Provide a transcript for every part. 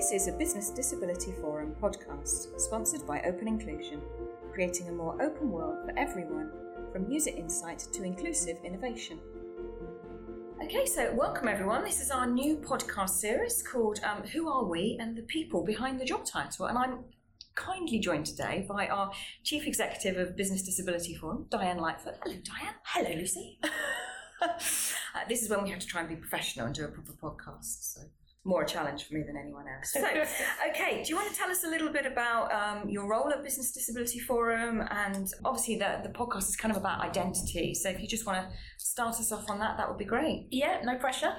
This is a Business Disability Forum podcast sponsored by Open Inclusion, creating a more open world for everyone, from user insight to inclusive innovation. Okay, so welcome everyone. This is our new podcast series called Who Are We and the People Behind the Job Title, and I'm kindly joined today by our Chief Executive of Business Disability Forum, Diane Lightfoot. Hello, Diane. Hello, Lucy. This is when we have to try and be professional and do a proper podcast, so more a challenge for me than anyone else. So, okay, do you want to tell us a little bit about your role at Business Disability Forum? And obviously the podcast is kind of about identity, so if you just want to start us off on that, that would be great. Yeah, no pressure.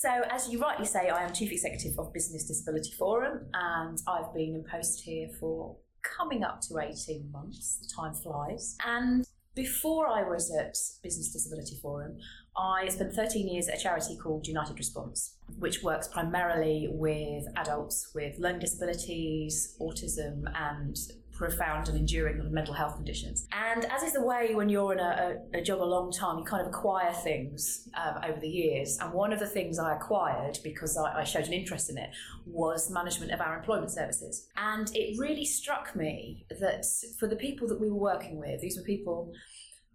So as you rightly say, I am Chief Executive of Business Disability Forum, and I've been in post here for coming up to 18 months. The time flies. And before I was at Business Disability Forum, I spent 13 years at a charity called United Response, which works primarily with adults with learning disabilities, autism, and profound and enduring mental health conditions. And as is the way when you're in a job a long time, you kind of acquire things over the years. And one of the things I acquired, because I showed an interest in it, was management of our employment services. And it really struck me that for the people that we were working with, these were people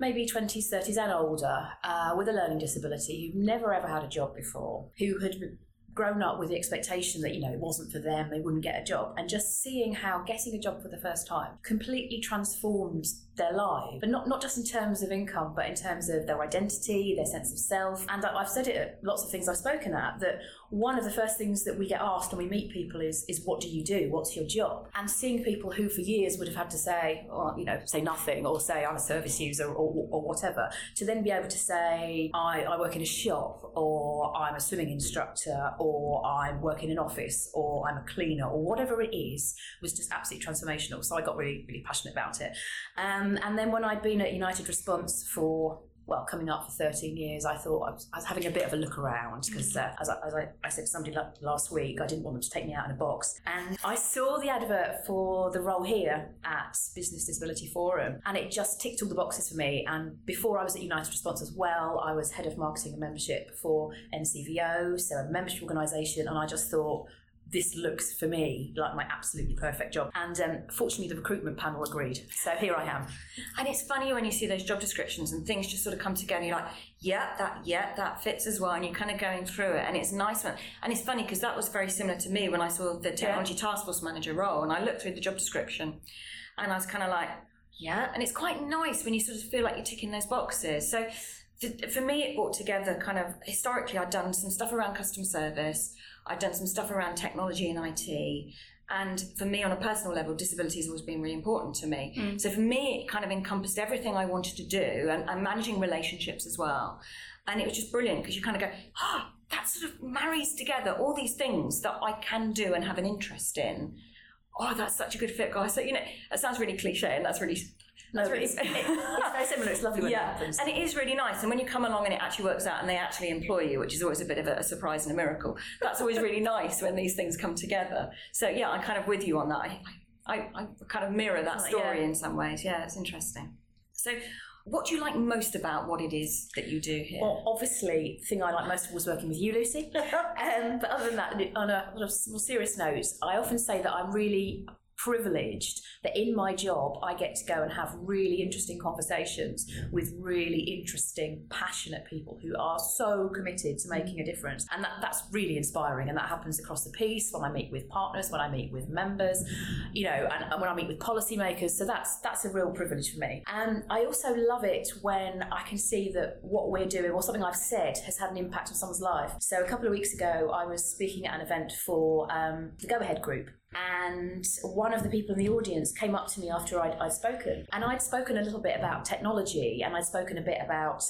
maybe 20s, 30s and older, with a learning disability, who've never ever had a job before, who had grown up with the expectation that, you know, it wasn't for them, they wouldn't get a job. And just seeing how getting a job for the first time completely transformed their life, but not just in terms of income, but in terms of their identity, their sense of self. And I've said it at lots of things I've spoken at, that one of the first things that we get asked when we meet people is what do you do? What's your job? And seeing people who for years would have had to say, or, you know, say nothing, or say I'm a service user or whatever, to then be able to say I work in a shop, or I'm a swimming instructor, or I'm working in an office, or I'm a cleaner, or whatever it is, was just absolutely transformational. So I got really, really passionate about it. And then when I'd been at United Response for, well, coming up for 13 years, I thought I was having a bit of a look around, because as I said to somebody last week, I didn't want them to take me out in a box. And I saw the advert for the role here at Business Disability Forum, and it just ticked all the boxes for me. And before I was at United Response as well, I was head of marketing and membership for NCVO, so a membership organisation, and I just thought, this looks for me like my absolutely perfect job. And fortunately, the recruitment panel agreed. So here I am. And it's funny when you see those job descriptions and things just sort of come together. You're like, yeah, that fits as well. And you're kind of going through it. And it's nice. And it's funny because that was very similar to me when I saw the Technology Task Force Manager role. And I looked through the job description and I was kind of like, yeah. And it's quite nice when you sort of feel like you're ticking those boxes. So for me, it brought together kind of historically, I'd done some stuff around customer service. I've done some stuff around technology and IT. And for me, on a personal level, disability has always been really important to me. Mm. So for me, it kind of encompassed everything I wanted to do, and managing relationships as well. And it was just brilliant because you kind of go, oh, that sort of marries together all these things that I can do and have an interest in. Oh, that's such a good fit, guys. So, you know, that sounds really cliche and that's really... it's very similar. It's lovely when it happens. And it is really nice. And when you come along and it actually works out and they actually employ you, which is always a bit of a surprise and a miracle, that's always really nice when these things come together. So, yeah, I'm kind of with you on that. I kind of mirror that story in some ways. Yeah, it's interesting. So what do you like most about what it is that you do here? Well, obviously, the thing I like most was working with you, Lucy. But other than that, on a more serious note, I often say that I'm really privileged that in my job I get to go and have really interesting conversations with really interesting, passionate people who are so committed to making a difference, and that's really inspiring. And that happens across the piece when I meet with partners, when I meet with members, you know, and when I meet with policymakers. So that's a real privilege for me. And I also love it when I can see that what we're doing or something I've said has had an impact on someone's life. So a couple of weeks ago I was speaking at an event for the Go Ahead Group. And one of the people in the audience came up to me after I'd spoken. And I'd spoken a little bit about technology, and I'd spoken a bit about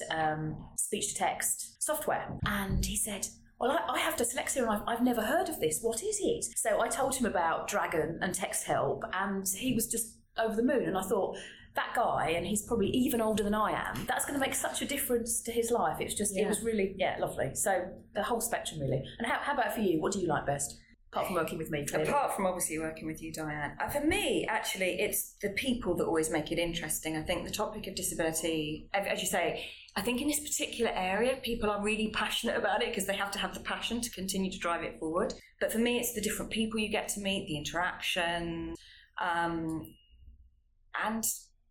speech-to-text software. And he said, well, I have dyslexia and I've never heard of this. What is it? So I told him about Dragon and Text Help, and he was just over the moon. And I thought, that guy, and he's probably even older than I am, that's going to make such a difference to his life. It was really, lovely. So the whole spectrum, really. And how about for you? What do you like best? Apart from working with me, clearly. Apart from obviously working with you, Diane. For me, actually, it's the people that always make it interesting. I think the topic of disability, as you say, I think in this particular area, people are really passionate about it because they have to have the passion to continue to drive it forward. But for me, it's the different people you get to meet, the interaction, and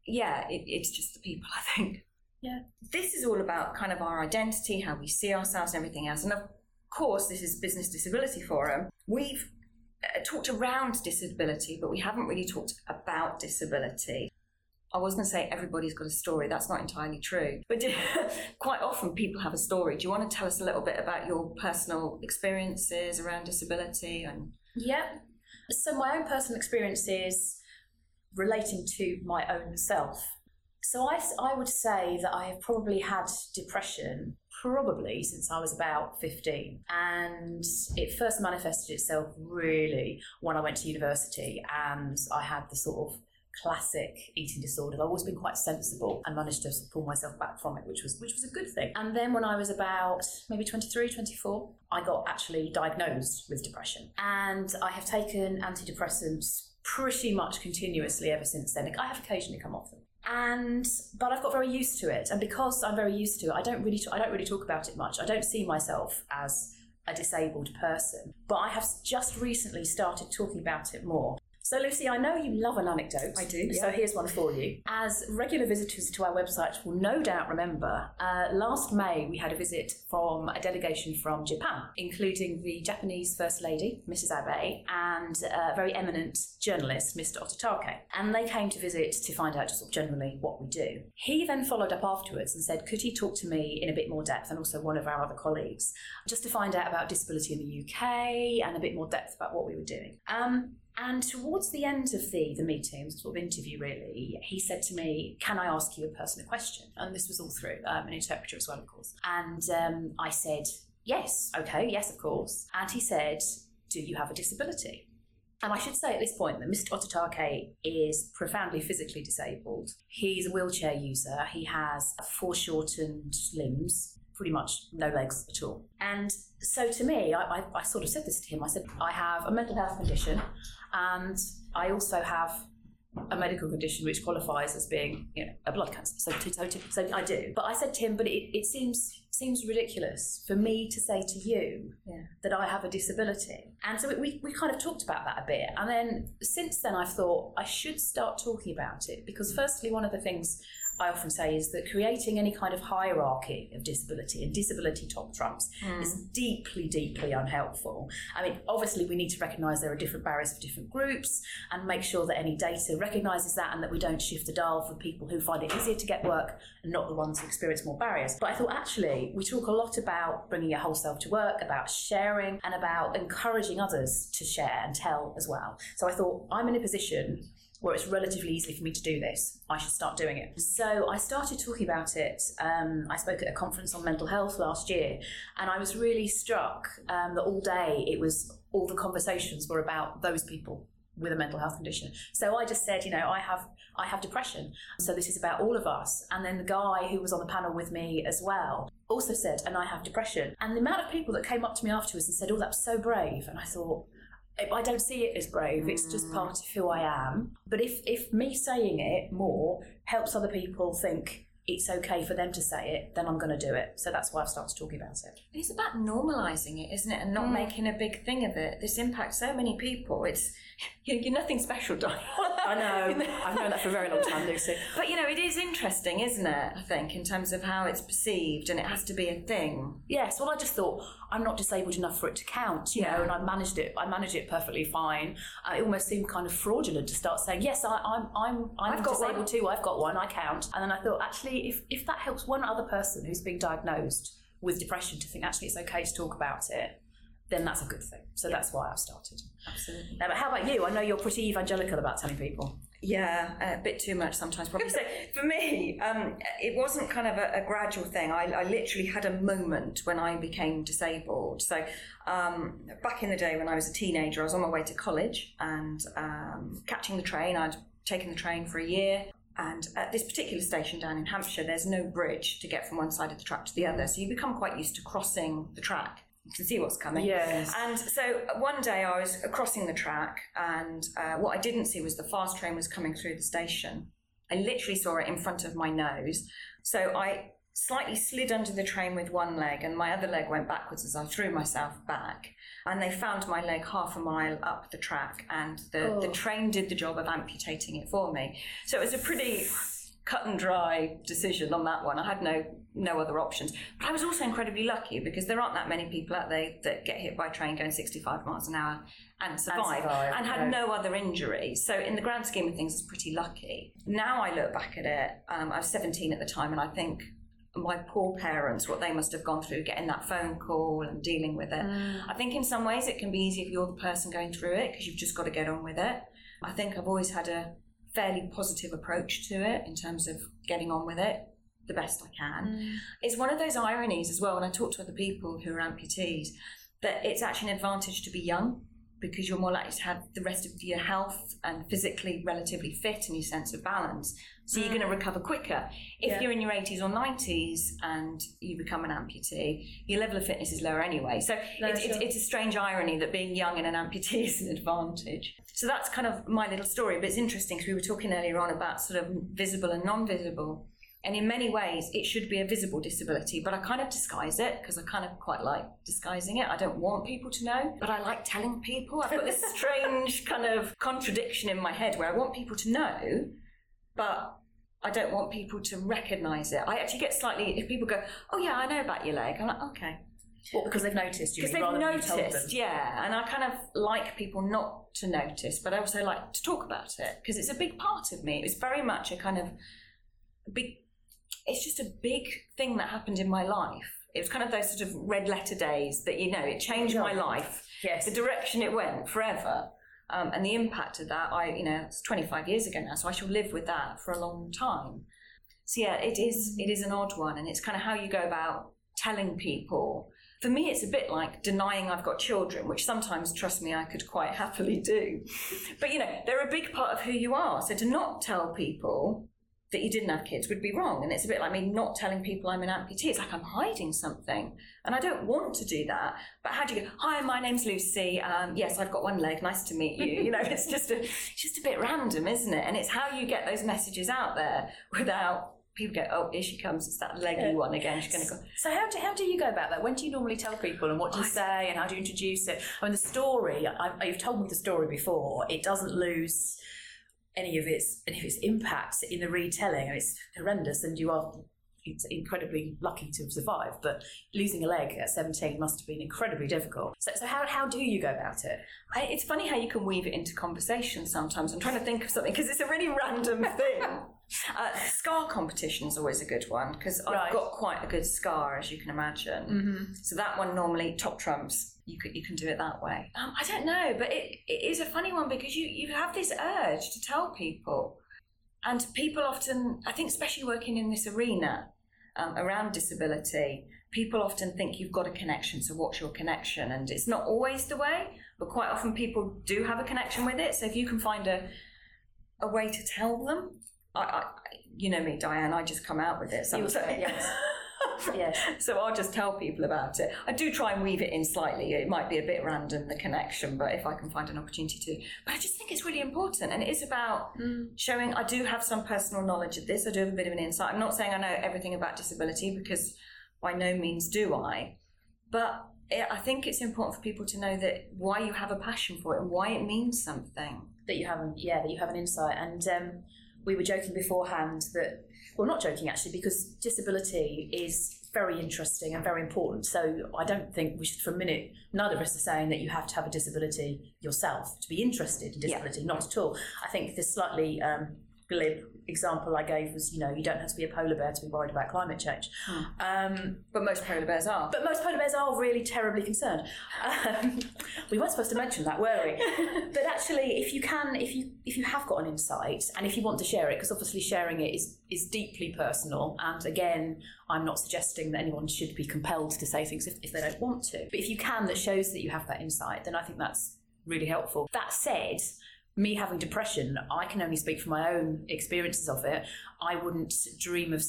yeah, it's just the people, I think. Yeah. This is all about kind of our identity, how we see ourselves and everything else. And of course, this is Business Disability Forum. We've talked around disability, but we haven't really talked about disability. I was going to say everybody's got a story. That's not entirely true. But quite often people have a story. Do you want to tell us a little bit about your personal experiences around disability? Yeah. So my own personal experiences relating to my own self. So I would say that I have probably had depression probably since I was about 15, and it first manifested itself really when I went to university and I had the sort of classic eating disorder. I've always been quite sensible and managed to pull myself back from it, which was a good thing. And then when I was about maybe 23, 24, I got actually diagnosed with depression, and I have taken antidepressants pretty much continuously ever since then. I have occasionally come off them. But I've got very used to it, and because I'm very used to it, I don't really talk about it much. I don't see myself as a disabled person, but I have just recently started talking about it more. So Lucy, I know you love an anecdote. I do, yeah. So here's one for you. As regular visitors to our website will no doubt remember, last May we had a visit from a delegation from Japan, including the Japanese First Lady, Mrs. Abe, and a very eminent journalist, Mr. Ototake. And they came to visit to find out just generally what we do. He then followed up afterwards and said, could he talk to me in a bit more depth, and also one of our other colleagues, just to find out about disability in the UK and a bit more depth about what we were doing. And towards the end of the meeting, sort of interview really, he said to me, can I ask you a personal question? And this was all through an interpreter as well, of course. And I said, yes, okay, yes, of course. And he said, do you have a disability? And I should say at this point that Mr. Ototake is profoundly physically disabled. He's a wheelchair user. He has foreshortened limbs, pretty much no legs at all. And so to me, I sort of said this to him. I said, I have a mental health condition, and I also have a medical condition which qualifies as being, you know, a blood cancer. So I do. But I said to him, but it seems ridiculous for me to say to you that I have a disability. And so we kind of talked about that a bit. And then since then I've thought I should start talking about it, because firstly, one of the things I often say is that creating any kind of hierarchy of disability and disability top trumps is deeply, deeply unhelpful. I mean, obviously we need to recognise there are different barriers for different groups and make sure that any data recognises that, and that we don't shift the dial for people who find it easier to get work and not the ones who experience more barriers. But I thought actually we talk a lot about bringing your whole self to work, about sharing, and about encouraging others to share and tell as well. So I thought I'm in a position where it's relatively easy for me to do this, I should start doing it. So I started talking about it. I spoke at a conference on mental health last year, and I was really struck that all day all the conversations were about those people with a mental health condition. So I just said, you know, I have depression, so this is about all of us. And then the guy who was on the panel with me as well also said, and I have depression. And the amount of people that came up to me afterwards and said, oh, that's so brave. And I thought, I don't see it as brave, it's just part of who I am. But if me saying it more helps other people think it's okay for them to say it, then I'm going to do it. So that's why I've started talking about it. It's about normalising it, isn't it? And not making a big thing of it. This impacts so many people. You're nothing special, Diane. I know. I've known that for a very long time, Lucy. But, you know, it is interesting, isn't it, I think, in terms of how it's perceived, and it has to be a thing. Yes. Well, I just thought I'm not disabled enough for it to count, you know, and I manage it perfectly fine. It almost seemed kind of fraudulent to start saying, yes, I'm disabled too, I've got one, I count. And then I thought, actually, if that helps one other person who's being diagnosed with depression to think, actually, it's okay to talk about it, then that's a good thing. So that's why I've started. Absolutely. Now, but how about you? I know you're pretty evangelical about telling people. Yeah, a bit too much sometimes, probably. So for me, it wasn't kind of a gradual thing. I literally had a moment when I became disabled. So back in the day when I was a teenager, I was on my way to college and catching the train. I'd taken the train for a year. And at this particular station down in Hampshire, there's no bridge to get from one side of the track to the other. So you become quite used to crossing the track. to see what's coming. Yes. And so one day I was crossing the track, and what I didn't see was the fast train was coming through the station. I literally saw it in front of my nose. So I slightly slid under the train with one leg, and my other leg went backwards as I threw myself back. And they found my leg half a mile up the track, and the train did the job of amputating it for me. So it was a pretty cut and dry decision on that one. I had no other options. But I was also incredibly lucky, because there aren't that many people out there that get hit by train going 65 miles an hour and survive and had no other injury. So in the grand scheme of things, it's pretty lucky. Now I look back at it, I was 17 at the time, and I think my poor parents, what they must have gone through getting that phone call and dealing with it. I think in some ways it can be easy if you're the person going through it, because you've just got to get on with it. I think I've always had a fairly positive approach to it in terms of getting on with it the best I can. It's one of those ironies as well, when I talk to other people who are amputees, that it's actually an advantage to be young, because you're more likely to have the rest of your health and physically relatively fit and your sense of balance. So you're going to recover quicker. If you're in your 80s or 90s and you become an amputee, your level of fitness is lower anyway. So it's a strange irony that being young and an amputee is an advantage. So that's kind of my little story. But it's interesting, because we were talking earlier on about sort of visible and non-visible. And in many ways, it should be a visible disability, but I kind of disguise it, because I kind of quite like disguising it. I don't want people to know, but I like telling people. I've got this strange kind of contradiction in my head where I want people to know, but I don't want people to recognise it. I actually get slightly, if people go, oh yeah, I know about your leg, I'm like, okay. Well, because they've noticed you. Because they've noticed, yeah. And I kind of like people not to notice, but I also like to talk about it, because it's a big part of me. It's very much a kind of big... It's just a big thing that happened in my life. It was kind of those sort of red letter days that, you know, it changed my life. Yes. The direction it went forever. And the impact of that, it's 25 years ago now, so I shall live with that for a long time. So yeah, it is an odd one, and it's kind of how you go about telling people. For me, it's a bit like denying I've got children, which sometimes, trust me, I could quite happily do. But, you know, they're a big part of who you are. So to not tell people that you didn't have kids would be wrong. And it's a bit like me not telling people I'm an amputee. It's like I'm hiding something, and I don't want to do that. But how do you go, hi, my name's Lucy. Yes, I've got one leg. Nice to meet you. You know, it's just a bit random, isn't it? And it's how you get those messages out there without people go, oh, here she comes. It's that leggy one again. She's going to go. So how do you go about that? When do you normally tell people, and what do you say, and how do you introduce it? I mean, the story, you've told me the story before. It doesn't lose any of its impacts in the retelling. It's horrendous, and it's incredibly lucky to have survived, but losing a leg at 17 must have been incredibly difficult. So how do you go about it? It's funny how you can weave it into conversation sometimes. I'm trying to think of something, because it's a really random thing. Scar competition is always a good one, because I've got quite a good scar, as you can imagine. Mm-hmm. So that one normally top trumps. You can do it that way. I don't know, but it is a funny one, because you have this urge to tell people. And people often, I think especially working in this arena around disability, people often think you've got a connection, so what's your connection? And it's not always the way, but quite often people do have a connection with it. So if you can find a way to tell them, I you know me, Diane, I just come out with it sometimes. Yeah. So I'll just tell people about it. I do try and weave it in slightly. It might be a bit random, the connection, but if I can find an opportunity to. But I just think it's really important, and it is about showing I do have some personal knowledge of this. I do have a bit of an insight. I'm not saying I know everything about disability, because by no means do I, but I think it's important for people to know that why you have a passion for it and why it means something. That you have an insight. And we were joking beforehand that, well, not joking actually, because disability is very interesting and very important. So I don't think we should for a minute, neither of us are saying that you have to have a disability yourself to be interested in disability, not at all. I think this slightly glib example I gave was, you don't have to be a polar bear to be worried about climate change. But most polar bears are. But most polar bears are really terribly concerned. We weren't supposed to mention that, were we? But actually, if you have got an insight, and if you want to share it, because obviously sharing it is deeply personal. And again, I'm not suggesting that anyone should be compelled to say things if they don't want to. But if you can, that shows that you have that insight, then I think that's really helpful. That said, me having depression, I can only speak from my own experiences of it. I wouldn't dream of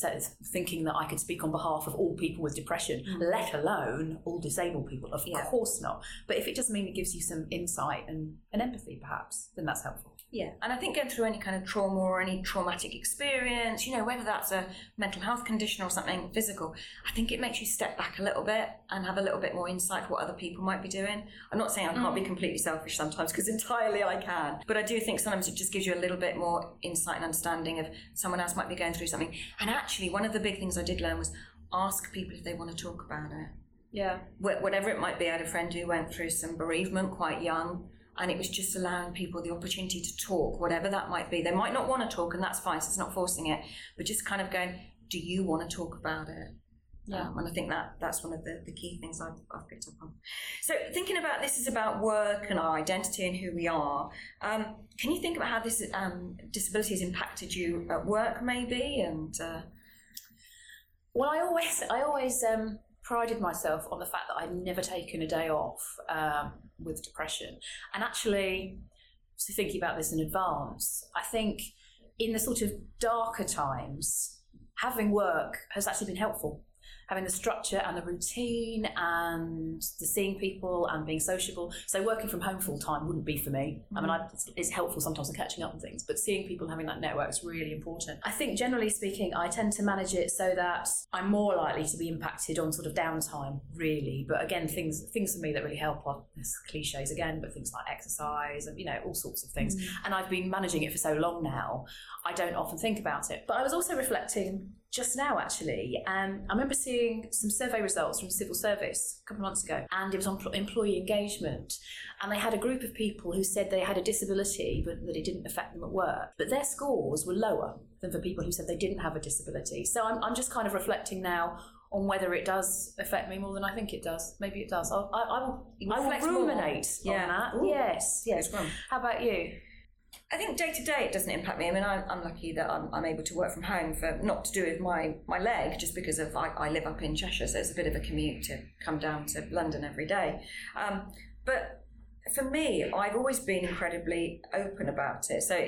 thinking that I could speak on behalf of all people with depression, let alone all disabled people. Of course not. But if it does mean it gives you some insight and empathy, perhaps, then that's helpful. Yeah. And I think going through any kind of trauma or any traumatic experience, you know, whether that's a mental health condition or something physical, I think it makes you step back a little bit and have a little bit more insight for what other people might be doing. I'm not saying I can't be completely selfish sometimes, because entirely I can. But I do think sometimes it just gives you a little bit more insight and understanding of someone else might be going through something. And actually, one of the big things I did learn was ask people if they want to talk about it. Yeah. Whatever it might be. I had a friend who went through some bereavement quite young, and it was just allowing people the opportunity to talk, whatever that might be. They might not want to talk, and that's fine, so it's not forcing it, but just kind of going, do you want to talk about it? Yeah. And I think that's one of the key things I've picked up on. So thinking about this is about work and our identity and who we are. Can you think about how this disability has impacted you at work, maybe? And well, I always prided myself on the fact that I'd never taken a day off with depression. And actually, so thinking about this in advance, I think in the sort of darker times, having work has actually been helpful. Having the structure and the routine and the seeing people and being sociable. So working from home full time wouldn't be for me. Mm-hmm. I mean, it's helpful sometimes in catching up on things, but seeing people and having that network is really important. I think generally speaking, I tend to manage it so that I'm more likely to be impacted on sort of downtime, really. But again, things for me that really help are cliches again, but things like exercise and, you know, all sorts of things. Mm-hmm. And I've been managing it for so long now, I don't often think about it. But I was also reflecting just now, actually, I remember seeing some survey results from civil service a couple of months ago, and it was on employee engagement, and they had a group of people who said they had a disability but that it didn't affect them at work, but their scores were lower than for people who said they didn't have a disability. So I'm just kind of reflecting now on whether it does affect me more than I think it does. Maybe it does. I will ruminate on that. Ooh, yes. How about you? I think day to day it doesn't impact me. I mean, I'm lucky that I'm able to work from home for not to do with my leg, just because of I live up in Cheshire, so it's a bit of a commute to come down to London every day. But for me, I've always been incredibly open about it. So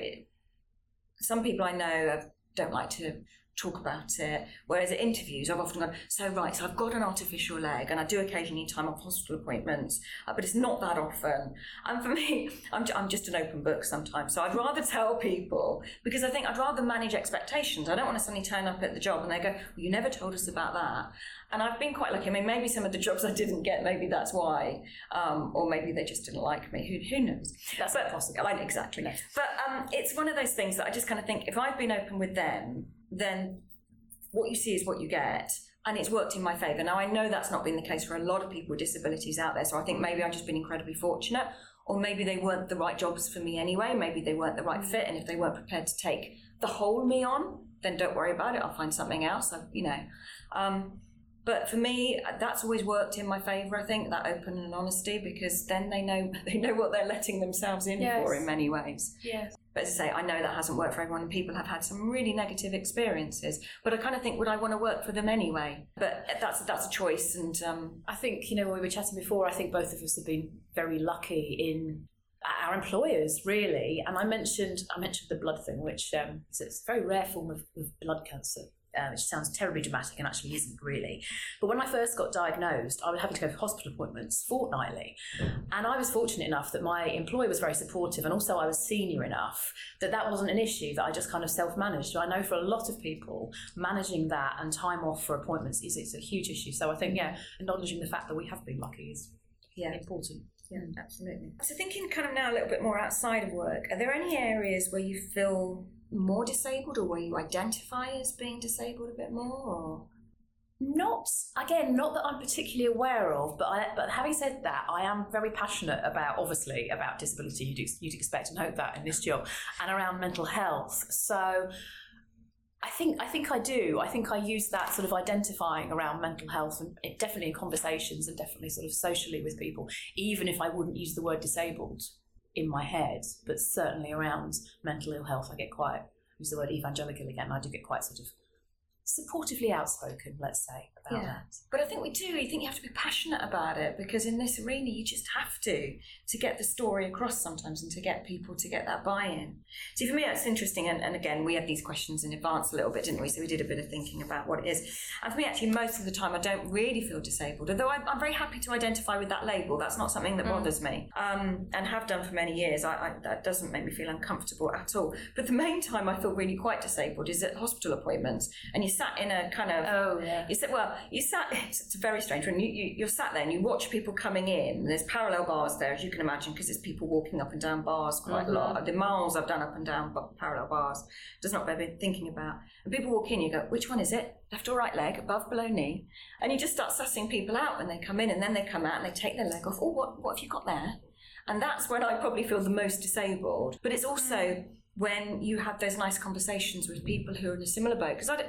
some people I know don't like to talk about it, whereas at interviews I've often gone, so I've got an artificial leg, and I do occasionally time off hospital appointments, but it's not that often. And for me, I'm just an open book sometimes, so I'd rather tell people, because I think I'd rather manage expectations. I don't want to suddenly turn up at the job and they go, well, you never told us about that. And I've been quite lucky. I mean, maybe some of the jobs I didn't get, maybe that's why, or maybe they just didn't like me. Who knows? That's not possible. Exactly. No. But it's one of those things that I just kind of think, if I've been open with them, then what you see is what you get. And it's worked in my favour. Now, I know that's not been the case for a lot of people with disabilities out there, so I think maybe I've just been incredibly fortunate, or maybe they weren't the right jobs for me anyway. Maybe they weren't the right fit, and if they weren't prepared to take the whole me on, then don't worry about it. I'll find something else, But for me, that's always worked in my favour, I think, that open and honesty, because then they know what they're letting themselves in for in many ways. Yes. But as I say, I know that hasn't worked for everyone, and people have had some really negative experiences. But I kind of think, would I want to work for them anyway? But that's a choice. And I think, you know, when we were chatting before, I think both of us have been very lucky in our employers, really. And I mentioned the blood thing, which it's a very rare form of blood cancer. Which sounds terribly dramatic and actually isn't really. But when I first got diagnosed, I was having to go for hospital appointments fortnightly. And I was fortunate enough that my employer was very supportive, and also I was senior enough that wasn't an issue, that I just kind of self-managed. So I know for a lot of people, managing that and time off for appointments is a huge issue. So I think, acknowledging the fact that we have been lucky is important. Yeah, absolutely. So thinking kind of now a little bit more outside of work, are there any areas where you feel more disabled, or where you identify as being disabled a bit more? Or? Not that I'm particularly aware of, but having said that, I am very passionate about disability, you'd expect and hope that in this job, and around mental health. So I think I do. I think I use that sort of identifying around mental health, and definitely in conversations, and definitely sort of socially with people, even if I wouldn't use the word disabled in my head, but certainly around mental ill health, I use the word evangelical again, I do get quite sort of supportively outspoken, let's say, about that. But I think we do. I think you have to be passionate about it, because in this arena you just have to get the story across sometimes and to get people to get that buy-in. So for me that's interesting, and again we had these questions in advance a little bit, didn't we? So we did a bit of thinking about what it is. And for me actually most of the time I don't really feel disabled, although I'm very happy to identify with that label. That's not something that bothers me, and have done for many years. I that doesn't make me feel uncomfortable at all. But the main time I feel really quite disabled is at hospital appointments, and you sat in a kind of it's very strange when you're sat there and you watch people coming in. There's parallel bars there, as you can imagine, because it's people walking up and down bars quite a lot. The miles I've done up and down parallel bars does not bear thinking about. And people walk in, you go, which one is it? Left or right leg, above, below knee. And you just start sussing people out when they come in, and then they come out and they take their leg off. Oh, what have you got there? And that's when I probably feel the most disabled. But it's also when you have those nice conversations with people who are in a similar boat. Because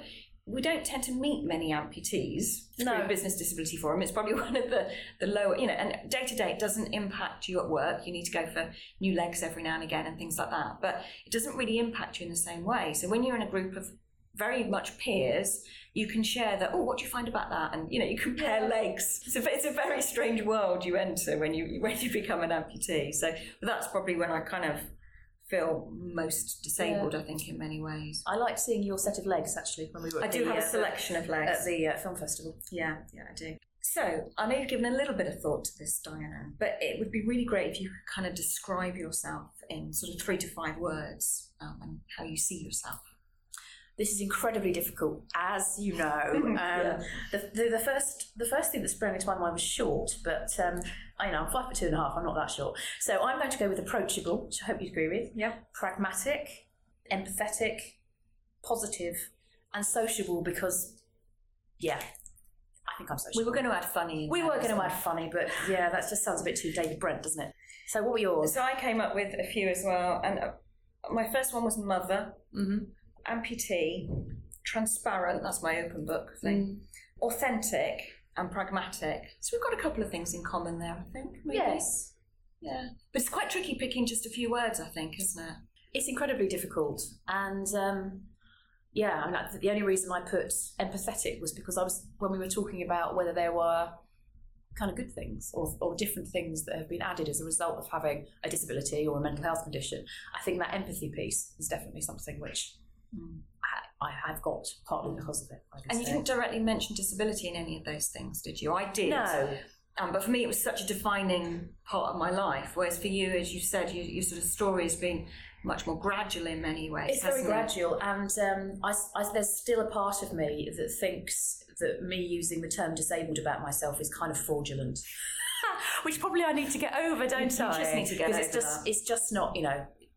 we don't tend to meet many amputees through Business Disability Forum. It's probably one of the lower, and day-to-day it doesn't impact you at work. You need to go for new legs every now and again and things like that. But it doesn't really impact you in the same way. So when you're in a group of very much peers, you can share that, what do you find about that? And, you compare legs. So it's a very strange world you enter when you become an amputee. So that's probably when I kind of feel most disabled, I think, in many ways. I like seeing your set of legs, actually, when we were I have a selection of legs. At the film festival. Yeah, I do. So, I know you've given a little bit of thought to this, Diane, but it would be really great if you could kind of describe yourself in sort of 3 to 5 words, and how you see yourself. This is incredibly difficult, as you know. The first thing that sprang into my mind was short, but I'm 5'2.5". I'm not that short, so I'm going to go with approachable, which I hope you agree with. Yeah. Pragmatic, empathetic, positive, and sociable. Because I think I'm sociable. We were going to add funny. But that just sounds a bit too David Brent, doesn't it? So what were yours? So I came up with a few as well, and my first one was mother. Mm-hmm. Amputee, transparent, that's my open book thing, authentic and pragmatic. So we've got a couple of things in common there, I think. Maybe. Yes. Yeah. But it's quite tricky picking just a few words, I think, isn't it? It's incredibly difficult. And the only reason I put empathetic was because when we were talking about whether there were kind of good things or different things that have been added as a result of having a disability or a mental health condition, I think that empathy piece is definitely something which I have got, partly because of it. And you didn't directly mention disability in any of those things, did you? I did. No. But for me, it was such a defining part of my life, whereas for you, as you said, your sort of story has been much more gradual in many ways. It's very gradual, and there's still a part of me that thinks that me using the term disabled about myself is kind of fraudulent. Which probably I need to get over, don't I? You just need to get over that. Because it's just not,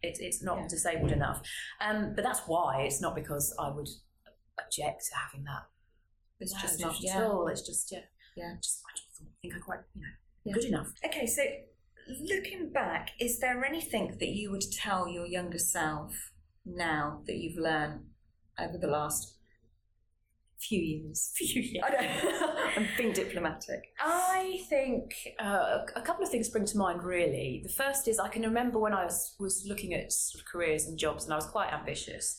it's not disabled enough. But that's why. It's not because I would object to having that. It's just not at all. It's just, I don't think I quite, good enough. Okay, so looking back, is there anything that you would tell your younger self now that you've learned over the last few years? I don't know. I'm being diplomatic. I think a couple of things spring to mind, really. The first is I can remember when I was looking at sort of careers and jobs, and I was quite ambitious.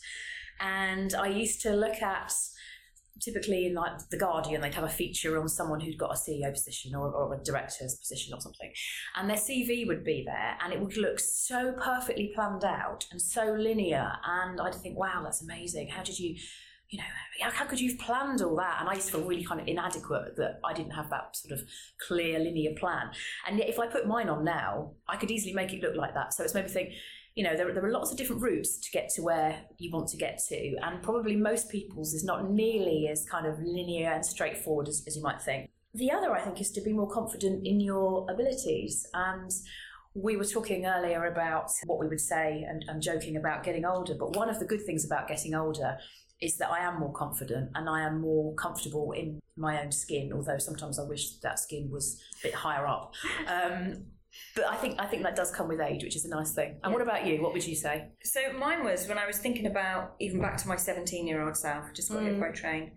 And I used to look at, typically in like The Guardian, they'd have a feature on someone who'd got a CEO position or a director's position or something, and their CV would be there, and it would look so perfectly planned out and so linear, and I'd think, wow, that's amazing. How did you, how could you have planned all that? And I used to feel really kind of inadequate that I didn't have that sort of clear linear plan. And yet if I put mine on now, I could easily make it look like that. So it's made me think, there are lots of different routes to get to where you want to get to. And probably most people's is not nearly as kind of linear and straightforward as you might think. The other, I think, is to be more confident in your abilities. And we were talking earlier about what we would say and joking about getting older. But one of the good things about getting older is that I am more confident and I am more comfortable in my own skin, although sometimes I wish that skin was a bit higher up. But I think that does come with age, which is a nice thing. And what about you? What would you say? So mine was, when I was thinking about, even back to my 17-year-old self, just got hit by a train,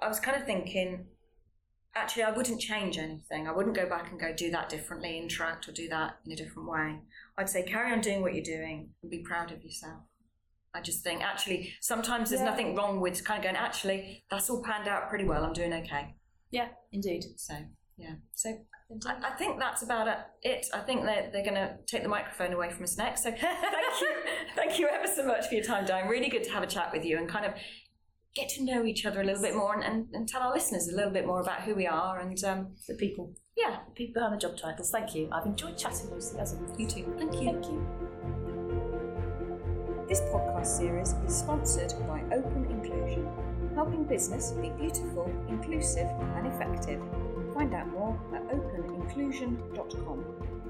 I was kind of thinking, actually, I wouldn't change anything. I wouldn't go back and go do that differently, interact or do that in a different way. I'd say carry on doing what you're doing and be proud of yourself. I just think actually sometimes there's nothing wrong with kind of going, actually, that's all panned out pretty well. I'm doing okay. Yeah, indeed. So, yeah. So I think that's about it. I think they're going to take the microphone away from us next. So thank you. Thank you ever so much for your time, Diane. Really good to have a chat with you and kind of get to know each other a little bit more and tell our listeners a little bit more about who we are and the people. Yeah, the people behind the job titles. Thank you. I've enjoyed chatting, Lucy, as always. You too. Thank you. Thank you. This podcast series is sponsored by Open Inclusion, helping business be beautiful, inclusive and effective. Find out more at openinclusion.com.